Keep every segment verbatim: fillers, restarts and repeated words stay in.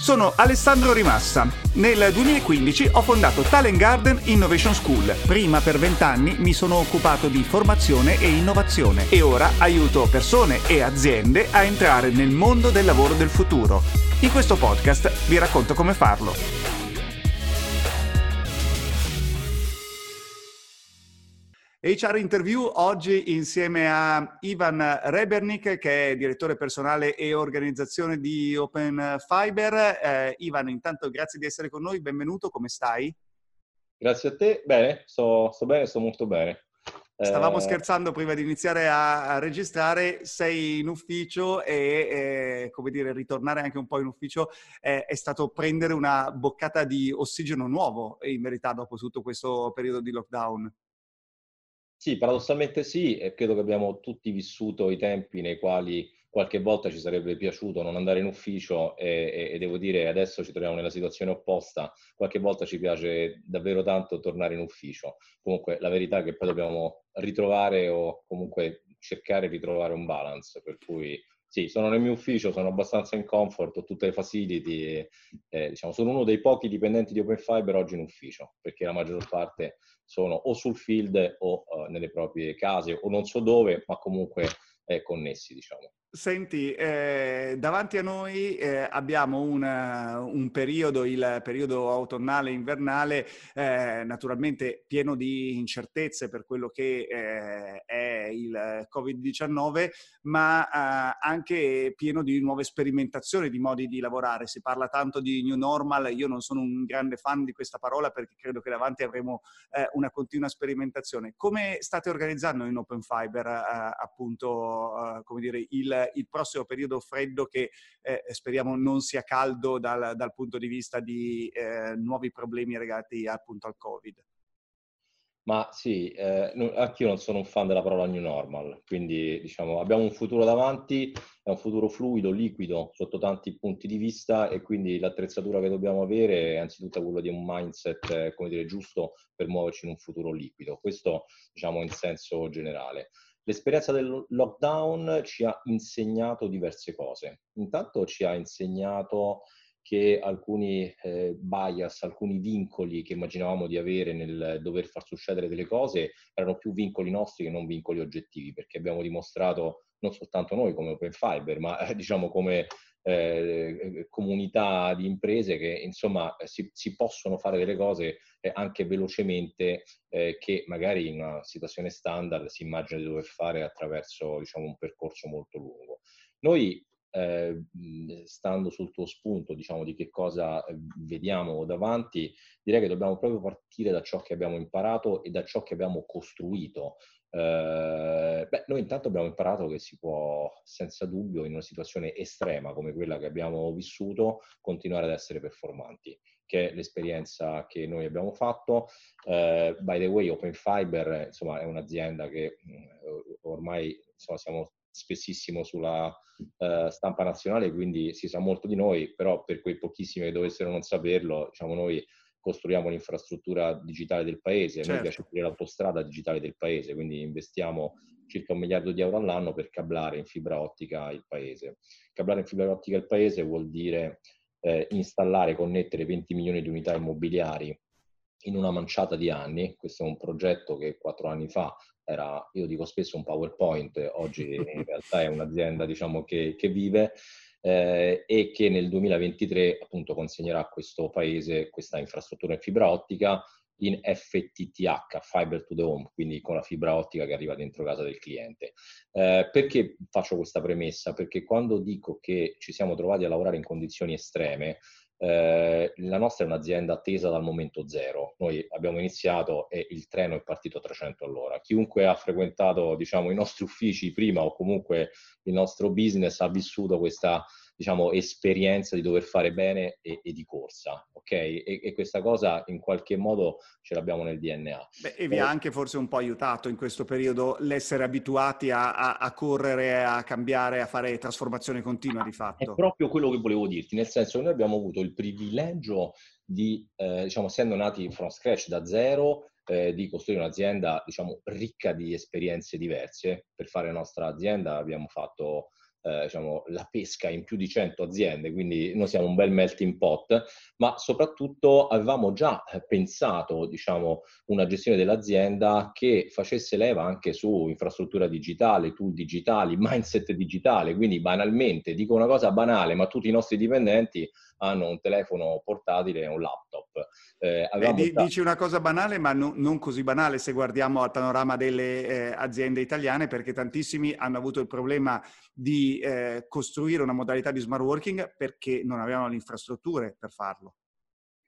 Sono Alessandro Rimassa. Nel duemilaquindici ho fondato Talent Garden Innovation School. Prima per vent'anni mi sono occupato di formazione e innovazione e ora aiuto persone e aziende a entrare nel mondo del lavoro del futuro. In questo podcast vi racconto come farlo. acca erre Interview oggi insieme a Ivan Rebernik, che è direttore personale e organizzazione di Open Fiber. Eh, Ivan, intanto grazie di essere con noi, benvenuto, come stai? Grazie a te, bene, sto, sto bene, sto molto bene. Stavamo eh... scherzando prima di iniziare a, a registrare, sei in ufficio e, eh, come dire, ritornare anche un po' in ufficio eh, è stato prendere una boccata di ossigeno nuovo, in verità, dopo tutto questo periodo di lockdown. Sì, paradossalmente sì, e credo che abbiamo tutti vissuto i tempi nei quali qualche volta ci sarebbe piaciuto non andare in ufficio e, e, e devo dire adesso ci troviamo nella situazione opposta. Qualche volta ci piace davvero tanto tornare in ufficio. Comunque la verità è che poi dobbiamo ritrovare o comunque cercare di trovare un balance, per cui sì, sono nel mio ufficio, sono abbastanza in comfort, ho tutte le facility, e, eh, diciamo, sono uno dei pochi dipendenti di Open Fiber oggi in ufficio, perché la maggior parte sono o sul field o uh, nelle proprie case o non so dove, ma comunque eh, connessi, diciamo. Senti, eh, davanti a noi eh, abbiamo una, un periodo, il periodo autunnale invernale, eh, naturalmente pieno di incertezze per quello che eh, è il covid diciannove, ma eh, anche pieno di nuove sperimentazioni, di modi di lavorare. Si parla tanto di new normal, io non sono un grande fan di questa parola perché credo che davanti avremo eh, una continua sperimentazione. Come state organizzando in Open Fiber eh, appunto, eh, come dire, il il prossimo periodo freddo che eh, speriamo non sia caldo dal, dal punto di vista di eh, nuovi problemi legati appunto al Covid? Ma sì, eh, anch'io non sono un fan della parola new normal, quindi diciamo abbiamo un futuro davanti, è un futuro fluido, liquido, sotto tanti punti di vista, e quindi l'attrezzatura che dobbiamo avere è anzitutto quello di un mindset, eh, come dire, giusto per muoverci in un futuro liquido. Questo diciamo in senso generale. L'esperienza del lockdown ci ha insegnato diverse cose. Intanto ci ha insegnato che alcuni eh, bias, alcuni vincoli che immaginavamo di avere nel dover far succedere delle cose erano più vincoli nostri che non vincoli oggettivi, perché abbiamo dimostrato, non soltanto noi come Open Fiber, ma eh, diciamo come eh, comunità di imprese, che insomma si, si possono fare delle cose eh, anche velocemente eh, che magari in una situazione standard si immagina di dover fare attraverso diciamo un percorso molto lungo. Noi Eh, stando sul tuo spunto, diciamo, di che cosa vediamo davanti, direi che dobbiamo proprio partire da ciò che abbiamo imparato e da ciò che abbiamo costruito. Eh, beh, noi intanto abbiamo imparato che si può, senza dubbio, in una situazione estrema come quella che abbiamo vissuto, continuare ad essere performanti, che è l'esperienza che noi abbiamo fatto. Eh, by the way, Open Fiber, insomma, è un'azienda che mh, ormai, insomma, siamo spessissimo sulla uh, stampa nazionale, quindi si sa molto di noi, però per quei pochissimi che dovessero non saperlo, diciamo, noi costruiamo l'infrastruttura digitale del paese, certo. A noi piace costruire l'autostrada digitale del paese, quindi investiamo circa un miliardo di euro all'anno per cablare in fibra ottica il paese. Cablare in fibra ottica il paese vuol dire eh, installare e connettere venti milioni di unità immobiliari in una manciata di anni. Questo è un progetto che quattro anni fa era, io dico spesso, un PowerPoint, oggi in realtà è un'azienda, diciamo, che, che vive eh, e che nel duemilaventitré appunto consegnerà a questo paese questa infrastruttura in fibra ottica in F T T H, Fiber to the Home, quindi con la fibra ottica che arriva dentro casa del cliente. Eh, perché faccio questa premessa? Perché quando dico che ci siamo trovati a lavorare in condizioni estreme, Eh, la nostra è un'azienda tesa dal momento zero. Noi abbiamo iniziato e il treno è partito a trecento all'ora. Chiunque ha frequentato, diciamo, i nostri uffici prima o comunque il nostro business ha vissuto questa, diciamo, esperienza di dover fare bene e, e di corsa, ok? E, e questa cosa in qualche modo ce l'abbiamo nel D N A. Beh, e vi ha anche forse un po' aiutato in questo periodo l'essere abituati a, a, a correre, a cambiare, a fare trasformazione continua di fatto. È proprio quello che volevo dirti, nel senso che noi abbiamo avuto il privilegio di, eh, diciamo, essendo nati from scratch, da zero, Eh, di costruire un'azienda, diciamo, ricca di esperienze diverse. Per fare la nostra azienda abbiamo fatto eh, diciamo, la pesca in più di cento aziende, quindi noi siamo un bel melting pot, ma soprattutto avevamo già pensato, diciamo, una gestione dell'azienda che facesse leva anche su infrastruttura digitale, tool digitali, mindset digitale, quindi banalmente, dico una cosa banale, ma tutti i nostri dipendenti hanno un telefono portatile e un laptop. Eh, Beh, già... Dici una cosa banale, ma no, non così banale se guardiamo al panorama delle eh, aziende italiane, perché tantissimi hanno avuto il problema di eh, costruire una modalità di smart working perché non avevano le infrastrutture per farlo.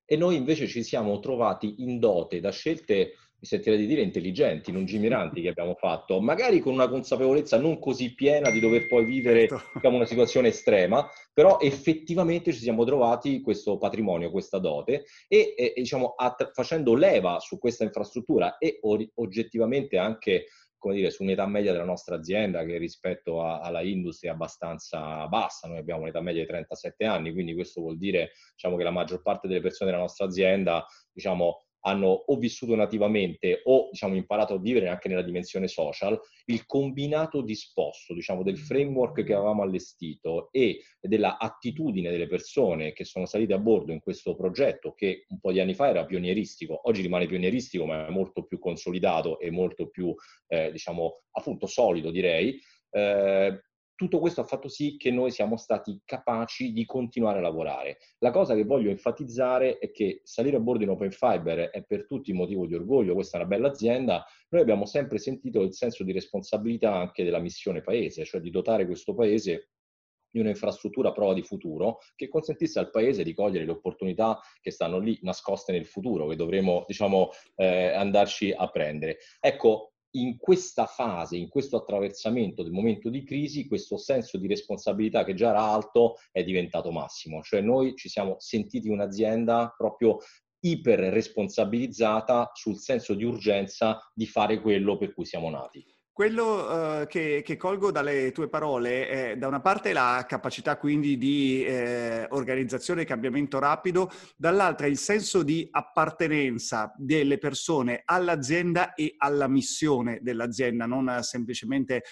E noi invece ci siamo trovati in dote da scelte, mi sentirei di dire, intelligenti, lungimiranti che abbiamo fatto, magari con una consapevolezza non così piena di dover poi vivere, diciamo, una situazione estrema, però effettivamente ci siamo trovati questo patrimonio, questa dote, e, e diciamo, facendo leva su questa infrastruttura e oggettivamente anche, come dire, su un'età media della nostra azienda che rispetto a, alla industria è abbastanza bassa. Noi abbiamo un'età media di trentasette anni, quindi questo vuol dire, diciamo, che la maggior parte delle persone della nostra azienda, diciamo, hanno o vissuto nativamente o, diciamo, imparato a vivere anche nella dimensione social. Il combinato disposto, diciamo, del framework che avevamo allestito e della attitudine delle persone che sono salite a bordo in questo progetto, che un po' di anni fa era pionieristico, oggi rimane pionieristico ma è molto più consolidato e molto più, eh, diciamo, appunto solido, direi, eh, tutto questo ha fatto sì che noi siamo stati capaci di continuare a lavorare. La cosa che voglio enfatizzare è che salire a bordo in Open Fiber è per tutti motivo di orgoglio, questa è una bella azienda. Noi abbiamo sempre sentito il senso di responsabilità anche della missione paese, cioè di dotare questo paese di un'infrastruttura a prova di futuro che consentisse al Paese di cogliere le opportunità che stanno lì nascoste nel futuro, che dovremo, diciamo, eh, andarci a prendere. Ecco, in questa fase, in questo attraversamento del momento di crisi, questo senso di responsabilità che già era alto è diventato massimo. Cioè noi ci siamo sentiti un'azienda proprio iper responsabilizzata sul senso di urgenza di fare quello per cui siamo nati. Quello eh, che, che colgo dalle tue parole è, da una parte, la capacità quindi di eh, organizzazione e cambiamento rapido, dall'altra il senso di appartenenza delle persone all'azienda e alla missione dell'azienda, non semplicemente eh,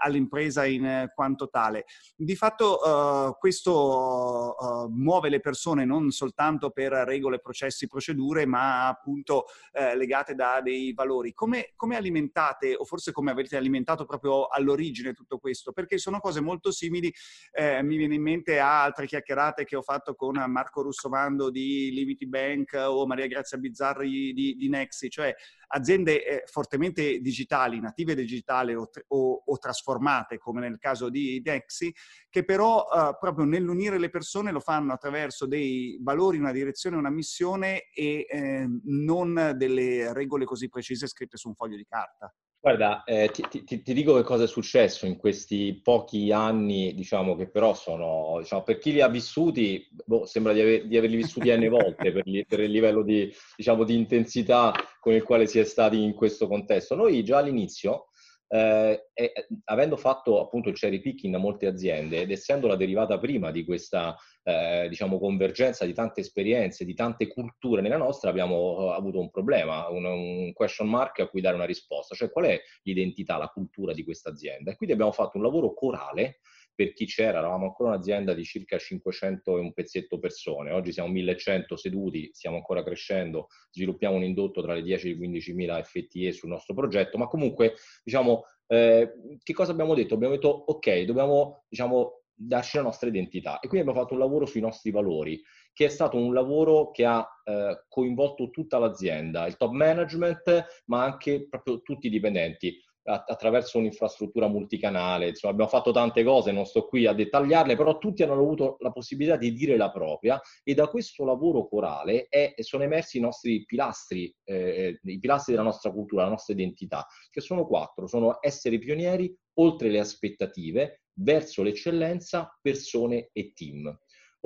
all'impresa in quanto tale. Di fatto eh, questo eh, muove le persone non soltanto per regole, processi, procedure, ma appunto eh, legate da dei valori. Come, come alimentate, o forse come avete alimentato proprio all'origine tutto questo? Perché sono cose molto simili, eh, mi viene in mente a altre chiacchierate che ho fatto con Marco Russo Mando di Liberty Bank o Maria Grazia Bizzarri di, di Nexi, cioè aziende eh, fortemente digitali, native digitali o, o, o trasformate come nel caso di Nexi, che però eh, proprio nell'unire le persone lo fanno attraverso dei valori, una direzione, una missione e eh, non delle regole così precise scritte su un foglio di carta. Guarda, eh, ti, ti, ti dico che cosa è successo in questi pochi anni, diciamo, che però sono, diciamo, per chi li ha vissuti, boh, sembra di, aver, di averli vissuti n volte per, li, per il livello di, diciamo, di intensità con il quale si è stati in questo contesto. Noi già all'inizio, eh, eh, avendo fatto appunto il cherry picking da molte aziende ed essendo la derivata prima di questa Eh, diciamo convergenza di tante esperienze, di tante culture nella nostra, abbiamo avuto un problema, un, un question mark a cui dare una risposta, cioè qual è l'identità, la cultura di questa azienda. E quindi abbiamo fatto un lavoro corale. Per chi c'era, eravamo ancora un'azienda di circa cinquecento e un pezzetto persone, oggi siamo millecento seduti, stiamo ancora crescendo, sviluppiamo un indotto tra le dieci e le quindicimila F T E sul nostro progetto, ma comunque, diciamo, eh, che cosa abbiamo detto? Abbiamo detto ok, dobbiamo, diciamo, darci la nostra identità, e quindi abbiamo fatto un lavoro sui nostri valori, che è stato un lavoro che ha eh, coinvolto tutta l'azienda, il top management, ma anche proprio tutti i dipendenti, attraverso un'infrastruttura multicanale. Insomma, abbiamo fatto tante cose, non sto qui a dettagliarle, però tutti hanno avuto la possibilità di dire la propria, e da questo lavoro corale è, sono emersi i nostri pilastri, eh, i pilastri della nostra cultura, la nostra identità, che sono quattro, sono essere pionieri, oltre le aspettative, verso l'eccellenza, persone e team.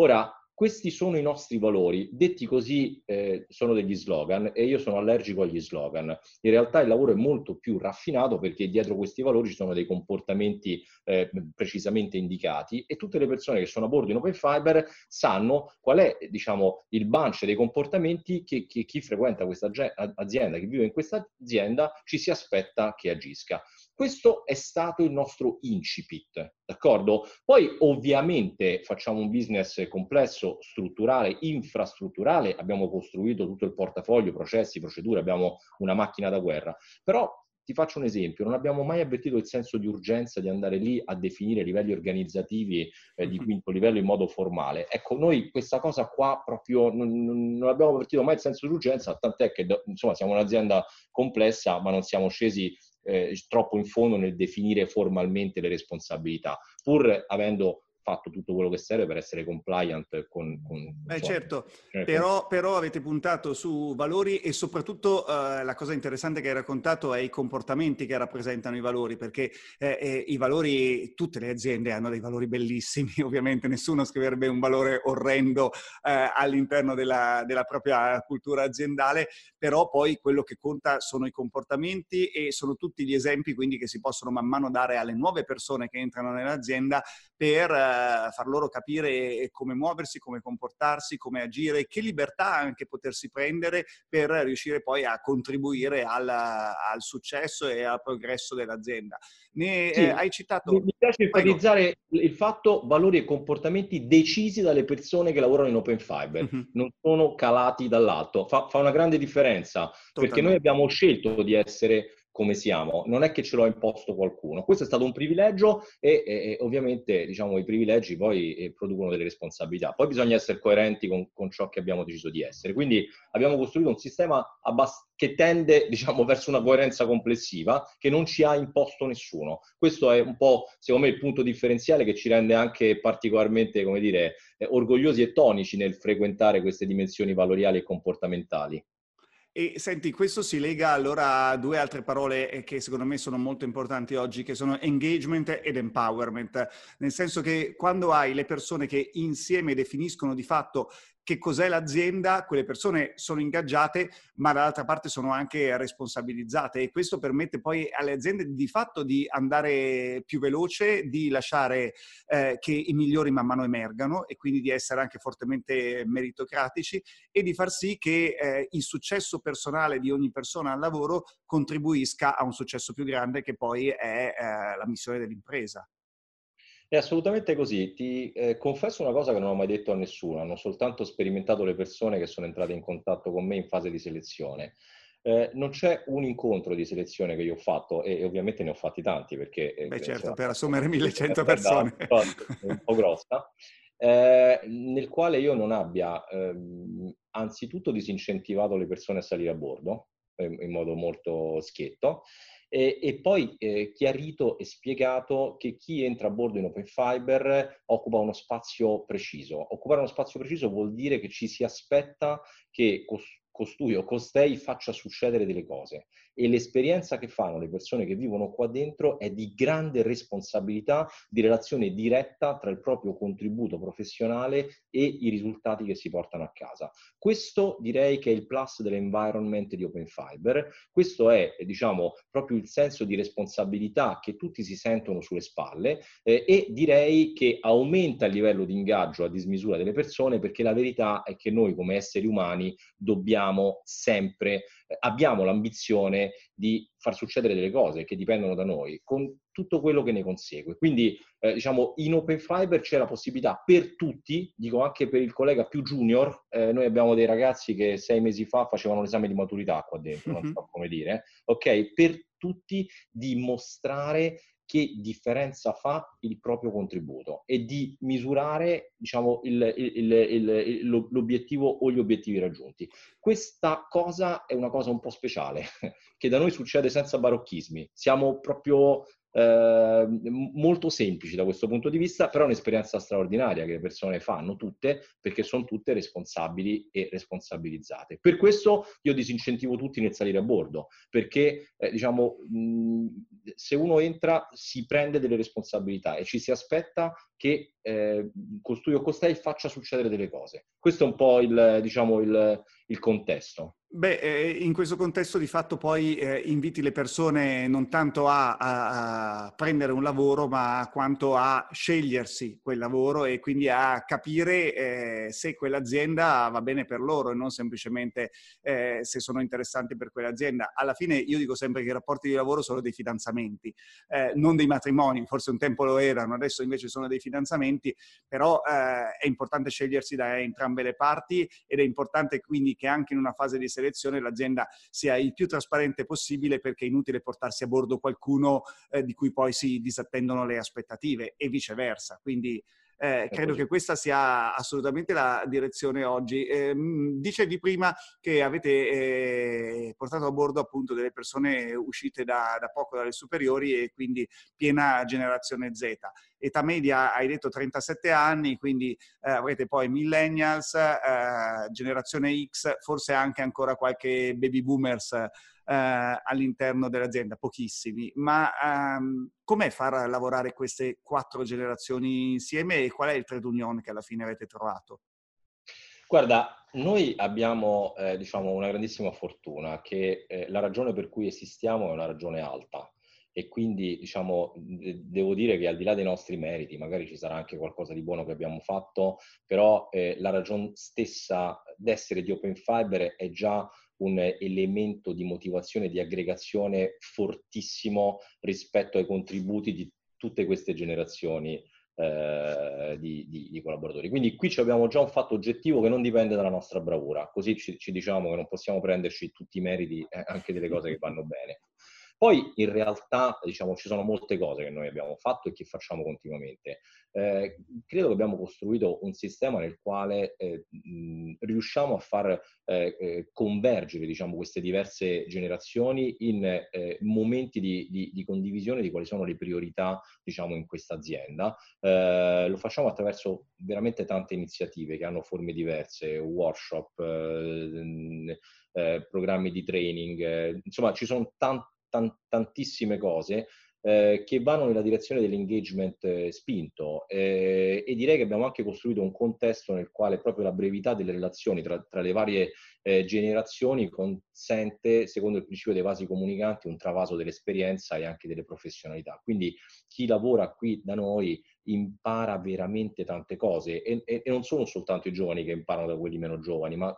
Ora, questi sono i nostri valori, detti così eh, sono degli slogan, e io sono allergico agli slogan. In realtà il lavoro è molto più raffinato, perché dietro questi valori ci sono dei comportamenti eh, precisamente indicati, e tutte le persone che sono a bordo in Open Fiber sanno qual è, diciamo, il bunch dei comportamenti che, che chi frequenta questa azienda, che vive in questa azienda, ci si aspetta che agisca. Questo è stato il nostro incipit, d'accordo? Poi ovviamente facciamo un business complesso, strutturale, infrastrutturale, abbiamo costruito tutto il portafoglio, processi, procedure, abbiamo una macchina da guerra, però ti faccio un esempio, non abbiamo mai avvertito il senso di urgenza di andare lì a definire livelli organizzativi eh, di quinto livello in modo formale. Ecco, noi questa cosa qua proprio non, non abbiamo avvertito mai il senso di urgenza, tant'è che insomma siamo un'azienda complessa, ma non siamo scesi eh, troppo in fondo nel definire formalmente le responsabilità, pur avendo fatto tutto quello che serve per essere compliant con... con Beh, certo, eh, però, con... però avete puntato su valori e soprattutto eh, la cosa interessante che hai raccontato è i comportamenti che rappresentano i valori, perché eh, eh, i valori, tutte le aziende hanno dei valori bellissimi, ovviamente nessuno scriverebbe un valore orrendo eh, all'interno della, della propria cultura aziendale, però poi quello che conta sono i comportamenti e sono tutti gli esempi quindi che si possono man mano dare alle nuove persone che entrano nell'azienda per... Eh, far loro capire come muoversi, come comportarsi, come agire, che libertà anche potersi prendere per riuscire poi a contribuire al, al successo e al progresso dell'azienda. Ne sì, eh, hai citato... Mi piace enfatizzare il fatto valori e comportamenti decisi dalle persone che lavorano in Open Fiber, mm-hmm. non sono calati dall'alto, fa, fa una grande differenza, Totalmente. Perché noi abbiamo scelto di essere... come siamo, non è che ce l'ho imposto qualcuno, questo è stato un privilegio e, e ovviamente diciamo i privilegi poi eh, producono delle responsabilità, poi bisogna essere coerenti con, con ciò che abbiamo deciso di essere, quindi abbiamo costruito un sistema che tende diciamo verso una coerenza complessiva che non ci ha imposto nessuno, questo è un po' secondo me il punto differenziale che ci rende anche particolarmente come dire eh, orgogliosi e tonici nel frequentare queste dimensioni valoriali e comportamentali. E senti, questo si lega allora a due altre parole che secondo me sono molto importanti oggi, che sono engagement ed empowerment, nel senso che quando hai le persone che insieme definiscono di fatto che cos'è l'azienda, quelle persone sono ingaggiate ma dall'altra parte sono anche responsabilizzate e questo permette poi alle aziende di fatto di andare più veloce, di lasciare eh, che i migliori man mano emergano e quindi di essere anche fortemente meritocratici e di far sì che eh, il successo personale di ogni persona al lavoro contribuisca a un successo più grande che poi è eh, la missione dell'impresa. È assolutamente così, ti eh, confesso una cosa che non ho mai detto a nessuno, hanno soltanto sperimentato le persone che sono entrate in contatto con me in fase di selezione. Eh, non c'è un incontro di selezione che io ho fatto e, e ovviamente ne ho fatti tanti perché... Eh, Beh certo, per assumere millecento persone. Un po' grossa. Eh, nel quale io non abbia eh, anzitutto disincentivato le persone a salire a bordo eh, in modo molto schietto. E, e poi eh, chiarito e spiegato che chi entra a bordo in Open Fiber occupa uno spazio preciso. Occupare uno spazio preciso vuol dire che ci si aspetta che cos- costui o costei faccia succedere delle cose e l'esperienza che fanno le persone che vivono qua dentro è di grande responsabilità, di relazione diretta tra il proprio contributo professionale e i risultati che si portano a casa. Questo direi che è il plus dell'environment di Open Fiber, questo è diciamo proprio il senso di responsabilità che tutti si sentono sulle spalle eh, e direi che aumenta il livello di ingaggio a dismisura delle persone perché la verità è che noi come esseri umani dobbiamo sempre, eh, abbiamo l'ambizione di far succedere delle cose che dipendono da noi, con tutto quello che ne consegue. Quindi, eh, diciamo, in Open Fiber c'è la possibilità per tutti, dico anche per il collega più junior, eh, noi abbiamo dei ragazzi che sei mesi fa facevano l'esame di maturità qua dentro, mm-hmm. non so come dire, ok? Per tutti di mostrare che differenza fa il proprio contributo e di misurare diciamo, il, il, il, il, l'obiettivo o gli obiettivi raggiunti. Questa cosa è una cosa un po' speciale, che da noi succede senza barocchismi. Siamo proprio eh, molto semplici da questo punto di vista, però è un'esperienza straordinaria che le persone fanno tutte, perché sono tutte responsabili e responsabilizzate. Per questo io disincentivo tutti nel salire a bordo, perché eh, diciamo... Mh, se uno entra si prende delle responsabilità e ci si aspetta che eh, costui o costei faccia succedere delle cose. Questo è un po' il, diciamo, il, il contesto. Beh, in questo contesto di fatto poi eh, inviti le persone non tanto a, a, a prendere un lavoro, ma quanto a scegliersi quel lavoro e quindi a capire eh, se quell'azienda va bene per loro e non semplicemente eh, se sono interessanti per quell'azienda. Alla fine io dico sempre che i rapporti di lavoro sono dei fidanzamenti, eh, non dei matrimoni, forse un tempo lo erano, adesso invece sono dei fidanzamenti, però eh, è importante scegliersi da entrambe le parti ed è importante quindi che anche in una fase di selezione l'azienda sia il più trasparente possibile, perché è inutile portarsi a bordo qualcuno eh, di cui poi si disattendono le aspettative e viceversa. Quindi eh, credo che questa sia assolutamente la direzione oggi. Eh, dicevi prima che avete eh, portato a bordo appunto delle persone uscite da, da poco dalle superiori e quindi piena generazione Z. Età media hai detto trentasette anni, quindi eh, avrete poi millennials, eh, generazione X, forse anche ancora qualche baby boomers eh, all'interno dell'azienda, pochissimi. Ma ehm, com'è far lavorare queste quattro generazioni insieme e qual è il trade union che alla fine avete trovato? Guarda, noi abbiamo eh, diciamo una grandissima fortuna che eh, la ragione per cui esistiamo è una ragione alta. E quindi, diciamo, devo dire che al di là dei nostri meriti, magari ci sarà anche qualcosa di buono che abbiamo fatto, però eh, la ragione stessa d'essere di Open Fiber è già un elemento di motivazione, di aggregazione fortissimo rispetto ai contributi di tutte queste generazioni eh, di, di, di collaboratori. Quindi qui abbiamo già un fatto oggettivo che non dipende dalla nostra bravura, così ci, ci diciamo che non possiamo prenderci tutti i meriti eh, anche delle cose che vanno bene. Poi in realtà, diciamo, ci sono molte cose che noi abbiamo fatto e che facciamo continuamente. Eh, credo che abbiamo costruito un sistema nel quale eh, mh, riusciamo a far eh, convergere, diciamo, queste diverse generazioni in eh, momenti di, di, di condivisione di quali sono le priorità, diciamo, in questa azienda. Eh, lo facciamo attraverso veramente tante iniziative che hanno forme diverse, workshop, eh, eh, programmi di training, eh, insomma ci sono tanti tantissime cose eh, che vanno nella direzione dell'engagement eh, spinto eh, e direi che abbiamo anche costruito un contesto nel quale proprio la brevità delle relazioni tra, tra le varie eh, generazioni consente, secondo il principio dei vasi comunicanti, un travaso dell'esperienza e anche delle professionalità. Quindi chi lavora qui da noi impara veramente tante cose e, e, e non sono soltanto i giovani che imparano da quelli meno giovani, ma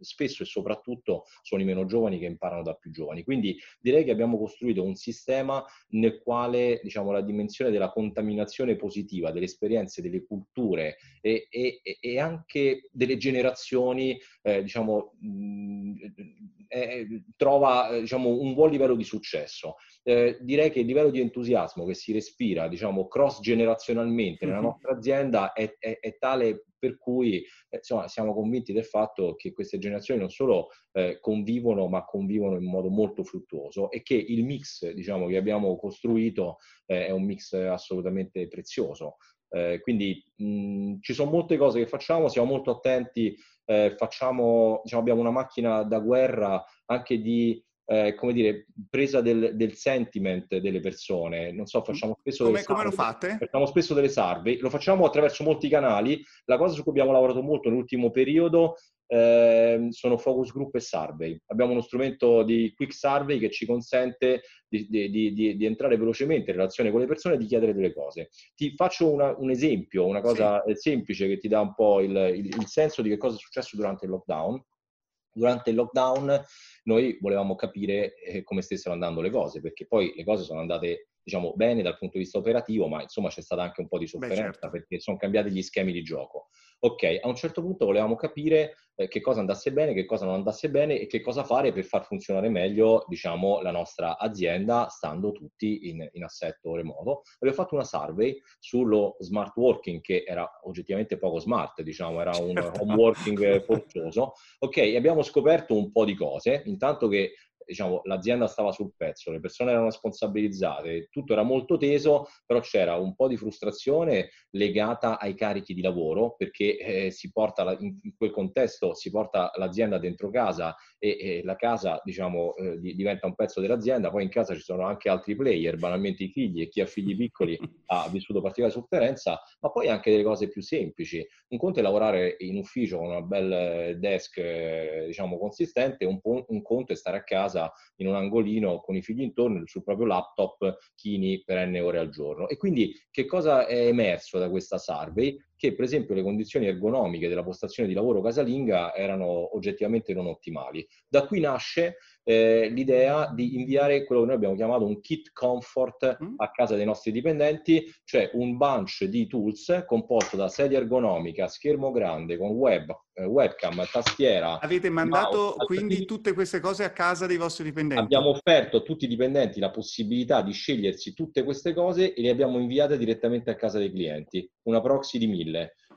spesso e soprattutto sono i meno giovani che imparano da più giovani. Quindi direi che abbiamo costruito un sistema nel quale, diciamo, la dimensione della contaminazione positiva delle esperienze, delle culture e, e, e anche delle generazioni eh, diciamo, mh, eh, trova, diciamo, un buon livello di successo. Eh, direi che il livello di entusiasmo che si respira, diciamo, cross generazionale nella nostra azienda è, è, è tale per cui, insomma, siamo convinti del fatto che queste generazioni non solo eh, convivono, ma convivono in modo molto fruttuoso e che il mix, diciamo, che abbiamo costruito eh, è un mix assolutamente prezioso. Eh, quindi mh, ci sono molte cose che facciamo, siamo molto attenti, eh, facciamo, diciamo, abbiamo una macchina da guerra anche di Eh, come dire, presa del, del sentiment delle persone. Non so, facciamo spesso come, delle come sarve, lo fate? Facciamo spesso delle survey, lo facciamo attraverso molti canali. La cosa su cui abbiamo lavorato molto nell'ultimo periodo eh, sono focus group e survey. Abbiamo uno strumento di quick survey che ci consente di, di, di, di entrare velocemente in relazione con le persone e di chiedere delle cose. Ti faccio una, un esempio, una cosa sì. semplice che ti dà un po' il, il, il senso di che cosa è successo durante il lockdown. Durante il lockdown noi volevamo capire eh, come stessero andando le cose, perché poi le cose sono andate, diciamo, bene dal punto di vista operativo, ma insomma c'è stata anche un po' di sofferenza. Beh, certo. Perché sono cambiati gli schemi di gioco. Ok, a un certo punto volevamo capire eh, che cosa andasse bene, che cosa non andasse bene e che cosa fare per far funzionare meglio, diciamo, la nostra azienda stando tutti in, in assetto remoto. Abbiamo fatto una survey sullo smart working, che era oggettivamente poco smart, diciamo, era un home working forzoso. Ok, abbiamo scoperto un po' di cose, intanto che diciamo, l'azienda stava sul pezzo, le persone erano responsabilizzate, tutto era molto teso, però c'era un po' di frustrazione legata ai carichi di lavoro, perché eh, si porta la, in quel contesto si porta l'azienda dentro casa e, e la casa, diciamo, eh, diventa un pezzo dell'azienda, poi in casa ci sono anche altri player, banalmente i figli, e chi ha figli piccoli ha vissuto particolare sofferenza, ma poi anche delle cose più semplici. Un conto è lavorare in ufficio con una bel desk, eh, diciamo, consistente, un, un conto è stare a casa in un angolino con i figli intorno sul proprio laptop, chini perenne ore al giorno. E quindi che cosa è emerso da questa survey? Che per esempio le condizioni ergonomiche della postazione di lavoro casalinga erano oggettivamente non ottimali. Da qui nasce eh, l'idea di inviare quello che noi abbiamo chiamato un kit comfort a casa dei nostri dipendenti, cioè un bunch di tools composto da sedia ergonomica, schermo grande con web, eh, webcam, tastiera. Avete mandato mouse, quindi tutte queste cose a casa dei vostri dipendenti? Abbiamo offerto a tutti i dipendenti la possibilità di scegliersi tutte queste cose e le abbiamo inviate direttamente a casa dei clienti. Una proxy di mille.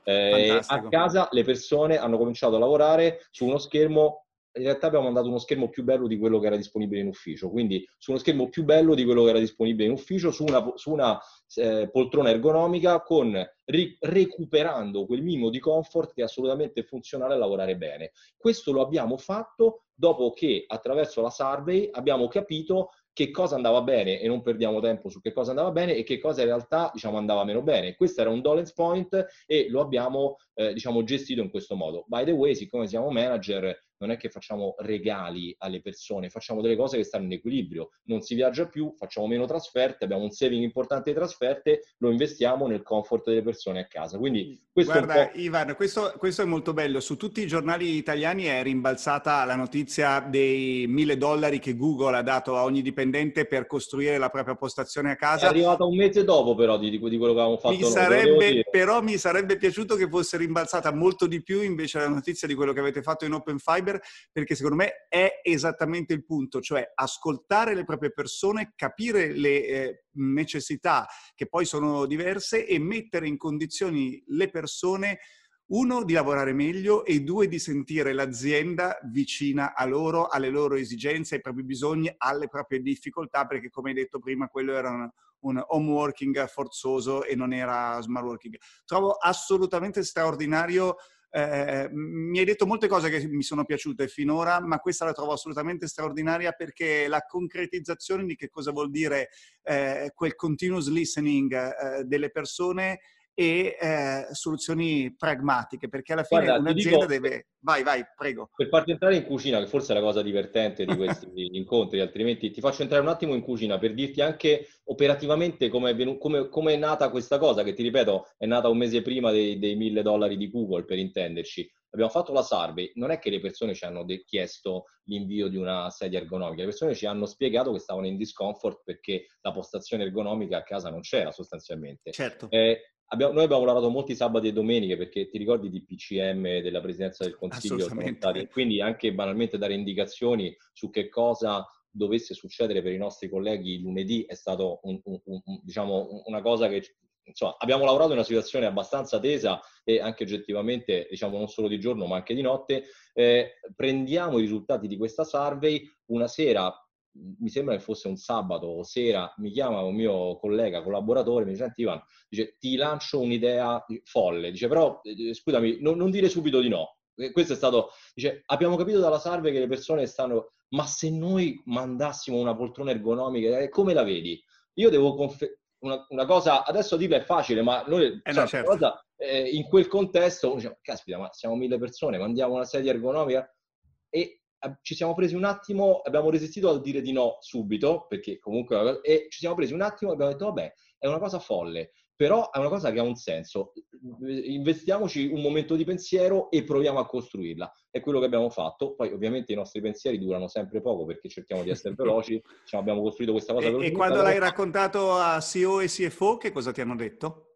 Eh, a casa le persone hanno cominciato a lavorare su uno schermo, in realtà abbiamo mandato uno schermo più bello di quello che era disponibile in ufficio, quindi su uno schermo più bello di quello che era disponibile in ufficio, su una, su una eh, poltrona ergonomica, con ri, recuperando quel minimo di comfort che è assolutamente funzionale a lavorare bene. Questo lo abbiamo fatto dopo che attraverso la survey abbiamo capito che cosa andava bene, e non perdiamo tempo su che cosa andava bene e che cosa in realtà, diciamo, andava meno bene. Questo era un dolence point e lo abbiamo eh, diciamo, gestito in questo modo. By the way, siccome siamo manager, non è che facciamo regali alle persone, facciamo delle cose che stanno in equilibrio. Non si viaggia più, facciamo meno trasferte, abbiamo un saving importante di trasferte, lo investiamo nel comfort delle persone a casa. Quindi questo Guarda, è un po'... Ivan, questo, questo è molto bello. Su tutti i giornali italiani è rimbalzata la notizia dei mille dollari che Google ha dato a ogni dipendente per costruire la propria postazione a casa. È arrivata un mese dopo però di, di quello che avevamo fatto. Mi sarebbe, però mi sarebbe piaciuto che fosse rimbalzata molto di più invece la notizia di quello che avete fatto in Open Fiber, perché secondo me è esattamente il punto, cioè ascoltare le proprie persone, capire le eh, necessità che poi sono diverse e mettere in condizioni le persone, uno, di lavorare meglio e due, di sentire l'azienda vicina a loro, alle loro esigenze, ai propri bisogni, alle proprie difficoltà, perché come hai detto prima quello era una un home working forzoso e non era smart working. Trovo assolutamente straordinario. Eh, mi hai detto molte cose che mi sono piaciute finora, ma questa la trovo assolutamente straordinaria, perché la concretizzazione di che cosa vuol dire eh, quel continuous listening eh, delle persone e eh, soluzioni pragmatiche, perché alla fine Guarda, un'azienda dico, deve... Vai, vai, prego. Per farti entrare in cucina, che forse è la cosa divertente di questi incontri, altrimenti ti faccio entrare un attimo in cucina per dirti anche operativamente come è, venu- come, come è nata questa cosa, che ti ripeto è nata un mese prima dei, dei mille dollari di Google, per intenderci. Abbiamo fatto la survey, non è che le persone ci hanno de- chiesto l'invio di una sedia ergonomica, le persone ci hanno spiegato che stavano in discomfort perché la postazione ergonomica a casa non c'era sostanzialmente. Certo. Eh, Abbiamo, noi abbiamo lavorato molti sabati e domeniche, perché ti ricordi di P C M della Presidenza del Consiglio? Stati, quindi anche banalmente dare indicazioni su che cosa dovesse succedere per i nostri colleghi lunedì è stato un, un, un, un, diciamo una cosa che... Insomma, abbiamo lavorato in una situazione abbastanza tesa e anche oggettivamente, diciamo, non solo di giorno ma anche di notte. Eh, prendiamo i risultati di questa survey una sera... mi sembra che fosse un sabato sera, mi chiama un mio collega collaboratore, mi dice: senti Ivan, dice, ti lancio un'idea folle, dice, però scusami, non, non dire subito di no. Questo è stato, dice, abbiamo capito dalla survey che le persone stanno, ma se noi mandassimo una poltrona ergonomica, come la vedi? Io devo confermare una, una cosa, adesso dirla è facile, ma noi, eh no, cioè, certo. cosa, eh, in quel contesto uno dice, caspita, ma siamo mille persone, mandiamo una sedia ergonomica? E ci siamo presi un attimo, abbiamo resistito al dire di no subito, perché comunque, e ci siamo presi un attimo e abbiamo detto, vabbè, è una cosa folle, però è una cosa che ha un senso, investiamoci un momento di pensiero e proviamo a costruirla. È quello che abbiamo fatto. Poi ovviamente i nostri pensieri durano sempre poco, perché cerchiamo di essere veloci, diciamo, abbiamo costruito questa cosa. E, e quando l'hai raccontato a C E O e C F O, che cosa ti hanno detto?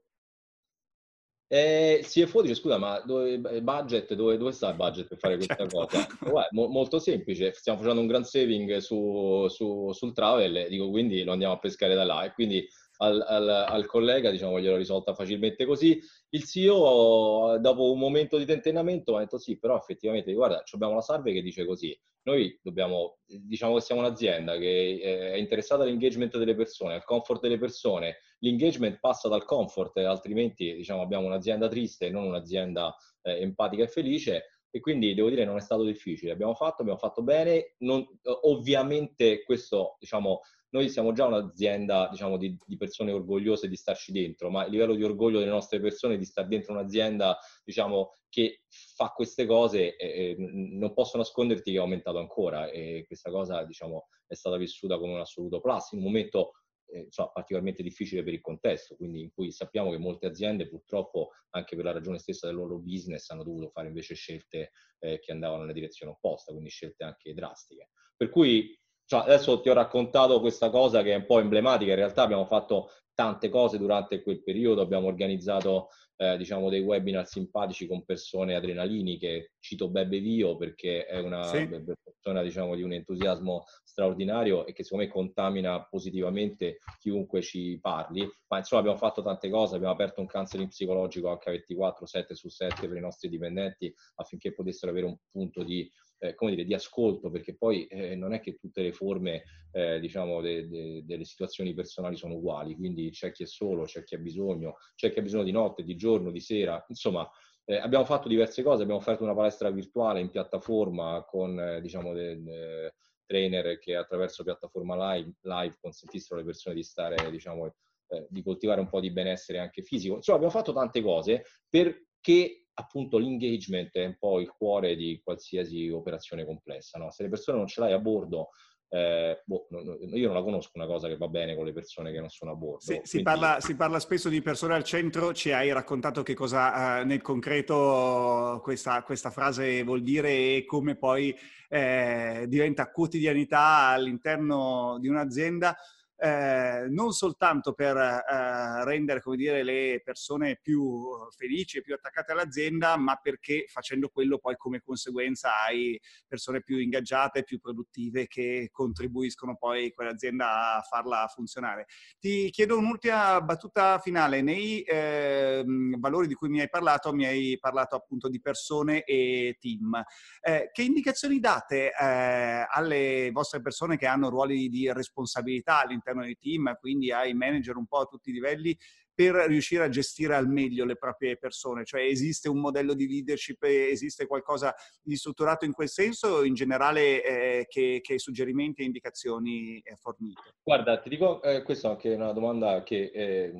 Eh, C F O dice, scusa, ma dove, budget, dove, dove sta il budget per fare questa certo. cosa? Uè, mo, molto semplice, stiamo facendo un grand saving su, su, sul travel, dico, quindi lo andiamo a pescare da là. E quindi al, al, al collega, diciamo che gliel'ho risolta facilmente così. Il C E O, dopo un momento di tentennamento, ha detto sì, però effettivamente, guarda, abbiamo la survey che dice così. Noi dobbiamo, diciamo che siamo un'azienda che è interessata all'engagement delle persone, al comfort delle persone. L'engagement passa dal comfort, altrimenti diciamo abbiamo un'azienda triste e non un'azienda eh, empatica e felice. E quindi devo dire non è stato difficile, abbiamo fatto, abbiamo fatto bene, non, ovviamente questo, diciamo, noi siamo già un'azienda, diciamo, di, di persone orgogliose di starci dentro, ma il livello di orgoglio delle nostre persone di star dentro un'azienda, diciamo, che fa queste cose, eh, non posso nasconderti che è aumentato ancora, e questa cosa, diciamo, è stata vissuta come un assoluto plus, in un momento eh, cioè, particolarmente difficile per il contesto, quindi in cui sappiamo che molte aziende purtroppo, anche per la ragione stessa del loro business, hanno dovuto fare invece scelte eh, che andavano nella direzione opposta, quindi scelte anche drastiche. Per cui, cioè, adesso ti ho raccontato questa cosa che è un po' emblematica, in realtà abbiamo fatto tante cose durante quel periodo, abbiamo organizzato eh, diciamo dei webinar simpatici con persone adrenaliniche, cito Bebe Vio perché è una sì. persona, diciamo, di un entusiasmo straordinario e che secondo me contamina positivamente chiunque ci parli, ma insomma abbiamo fatto tante cose, abbiamo aperto un counseling psicologico acca ventiquattro, sette su sette per i nostri dipendenti affinché potessero avere un punto di Eh, come dire, di ascolto, perché poi eh, non è che tutte le forme eh, diciamo de, de, delle situazioni personali sono uguali, quindi c'è chi è solo, c'è chi ha bisogno, c'è chi ha bisogno di notte, di giorno, di sera, insomma eh, abbiamo fatto diverse cose, abbiamo offerto una palestra virtuale in piattaforma con eh, diciamo de, de, trainer che attraverso piattaforma live, live consentissero alle persone di stare, diciamo, eh, di coltivare un po' di benessere anche fisico, insomma abbiamo fatto tante cose perché appunto l'engagement è un po' il cuore di qualsiasi operazione complessa, no? Se le persone non ce l'hai a bordo, eh, boh, no, no, io non la conosco una cosa che va bene con le persone che non sono a bordo. Sì, quindi... si, parla, si parla spesso di persone al centro, ci hai raccontato che cosa eh, nel concreto questa, questa frase vuol dire e come poi eh, diventa quotidianità all'interno di un'azienda. Eh, non soltanto per eh, rendere, come dire, le persone più felici e più attaccate all'azienda, ma perché facendo quello poi come conseguenza hai persone più ingaggiate, più produttive, che contribuiscono poi quell'azienda a farla funzionare. Ti chiedo un'ultima battuta finale. Nei eh, valori di cui mi hai parlato, mi hai parlato appunto di persone e team. Eh, che indicazioni date eh, alle vostre persone che hanno ruoli di responsabilità all'interno all'interno dei team, quindi ai manager un po' a tutti i livelli, per riuscire a gestire al meglio le proprie persone? Cioè esiste un modello di leadership, esiste qualcosa di strutturato in quel senso? In generale eh, che, che suggerimenti e indicazioni fornite? Guarda, ti dico, eh, questa è anche una domanda che eh,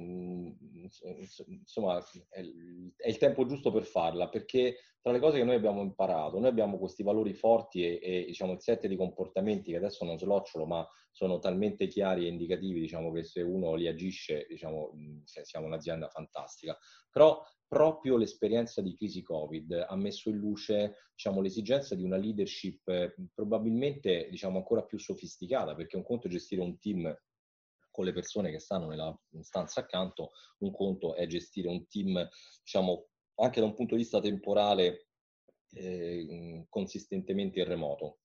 insomma è il tempo giusto per farla, perché tra le cose che noi abbiamo imparato, noi abbiamo questi valori forti e, e diciamo il set di comportamenti che adesso non slocciolo, ma sono talmente chiari e indicativi, diciamo, che se uno li agisce, diciamo, siamo un'azienda fantastica. Però proprio l'esperienza di crisi Covid ha messo in luce, diciamo, l'esigenza di una leadership eh, probabilmente, diciamo, ancora più sofisticata, perché un conto è gestire un team con le persone che stanno nella stanza accanto, un conto è gestire un team, diciamo, anche da un punto di vista temporale eh, consistentemente in remoto.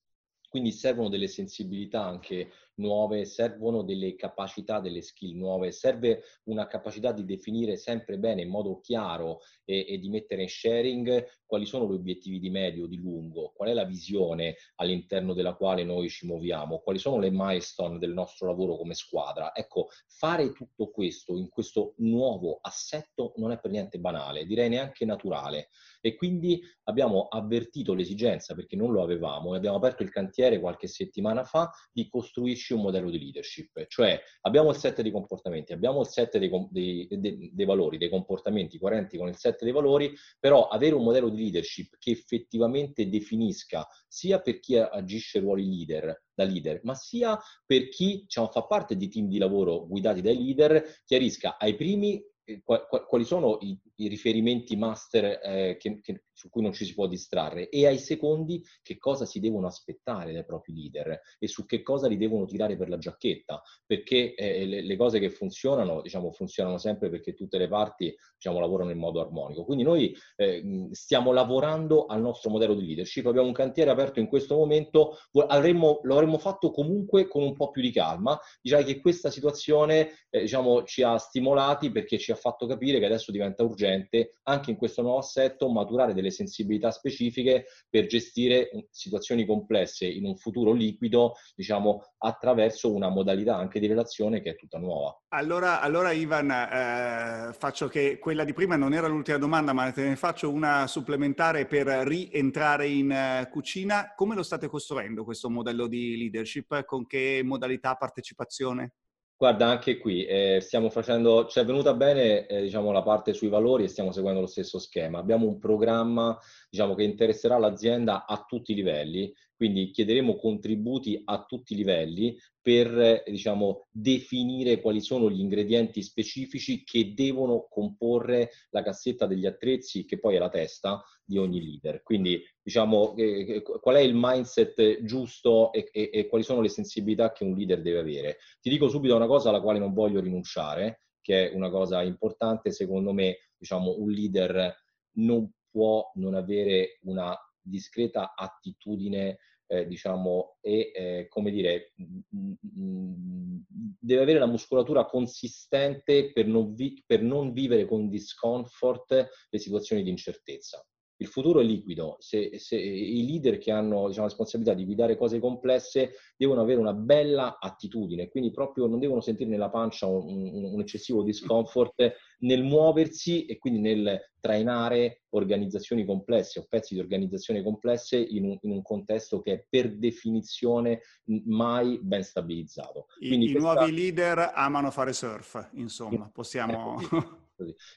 Quindi servono delle sensibilità anche nuove, servono delle capacità, delle skill nuove, serve una capacità di definire sempre bene, in modo chiaro e, e di mettere in sharing quali sono gli obiettivi di medio, di lungo, qual è la visione all'interno della quale noi ci muoviamo, quali sono le milestone del nostro lavoro come squadra. Ecco, fare tutto questo in questo nuovo assetto non è per niente banale, direi neanche naturale. E quindi abbiamo avvertito l'esigenza, perché non lo avevamo, e abbiamo aperto il cantiere qualche settimana fa, di costruirci un modello di leadership, cioè abbiamo il set di comportamenti, abbiamo il set dei, dei, dei, dei valori, dei comportamenti coerenti con il set dei valori, però avere un modello di leadership che effettivamente definisca sia per chi agisce ruoli leader, da leader, ma sia per chi, diciamo, fa parte di team di lavoro guidati dai leader, chiarisca ai primi quali sono i, i riferimenti master eh, che, che, su cui non ci si può distrarre, e ai secondi che cosa si devono aspettare dai propri leader e su che cosa li devono tirare per la giacchetta, perché eh, le, le cose che funzionano, diciamo, funzionano sempre perché tutte le parti, diciamo, lavorano in modo armonico. Quindi noi eh, stiamo lavorando al nostro modello di leadership, abbiamo un cantiere aperto in questo momento, avremmo, lo avremmo fatto comunque con un po' più di calma. Direi che questa situazione eh, diciamo, ci ha stimolati perché ci ha fatto capire che adesso diventa urgente, anche in questo nuovo assetto, maturare delle sensibilità specifiche per gestire situazioni complesse in un futuro liquido, diciamo, attraverso una modalità anche di relazione che è tutta nuova. Allora, allora Ivan, eh, faccio che quella di prima non era l'ultima domanda, ma te ne faccio una supplementare per rientrare in cucina. Come lo state costruendo questo modello di leadership? Con che modalità, partecipazione? Guarda, anche qui eh, stiamo facendo, ci è venuta bene eh, diciamo, la parte sui valori, e stiamo seguendo lo stesso schema. Abbiamo un programma, diciamo, che interesserà l'azienda a tutti i livelli, quindi chiederemo contributi a tutti i livelli per, diciamo, definire quali sono gli ingredienti specifici che devono comporre la cassetta degli attrezzi, che poi è la testa di ogni leader. Quindi, diciamo, eh, qual è il mindset giusto e, e, e quali sono le sensibilità che un leader deve avere. Ti dico subito una cosa alla quale non voglio rinunciare, che è una cosa importante. Secondo me, diciamo, un leader non può non avere una discreta attitudine, eh, diciamo, e eh, come dire, mh, mh, deve avere la muscolatura consistente per non, vi per non vivere con discomfort le situazioni di incertezza. Il futuro è liquido. Se, se i leader che hanno, diciamo, la responsabilità di guidare cose complesse devono avere una bella attitudine, quindi proprio non devono sentire nella pancia un, un, un eccessivo discomfort nel muoversi e quindi nel trainare organizzazioni complesse o pezzi di organizzazioni complesse in un, in un contesto che è per definizione mai ben stabilizzato. Quindi I, questa... i nuovi leader amano fare surf, insomma, possiamo...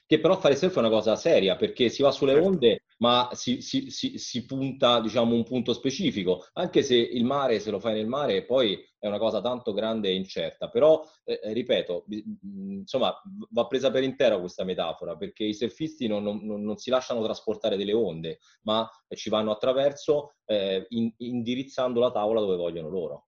Che però fare surf è una cosa seria, perché si va sulle onde, ma si, si, si, si punta, diciamo, un punto specifico, anche se il mare, se lo fai nel mare, poi è una cosa tanto grande e incerta. Però, eh, ripeto, insomma, va presa per intera questa metafora, perché i surfisti non, non, non si lasciano trasportare delle onde, ma ci vanno attraverso, eh, in, indirizzando la tavola dove vogliono loro.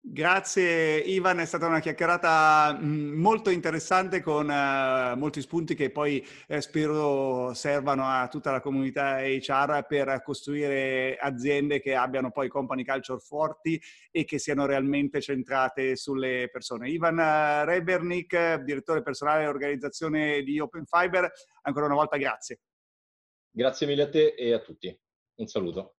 Grazie Ivan, è stata una chiacchierata molto interessante con uh, molti spunti che poi eh, spero servano a tutta la comunità acca erre per costruire aziende che abbiano poi company culture forti e che siano realmente centrate sulle persone. Ivan Rebernik, direttore personale e organizzazione di Open Fiber, ancora una volta grazie. Grazie mille a te e a tutti. Un saluto.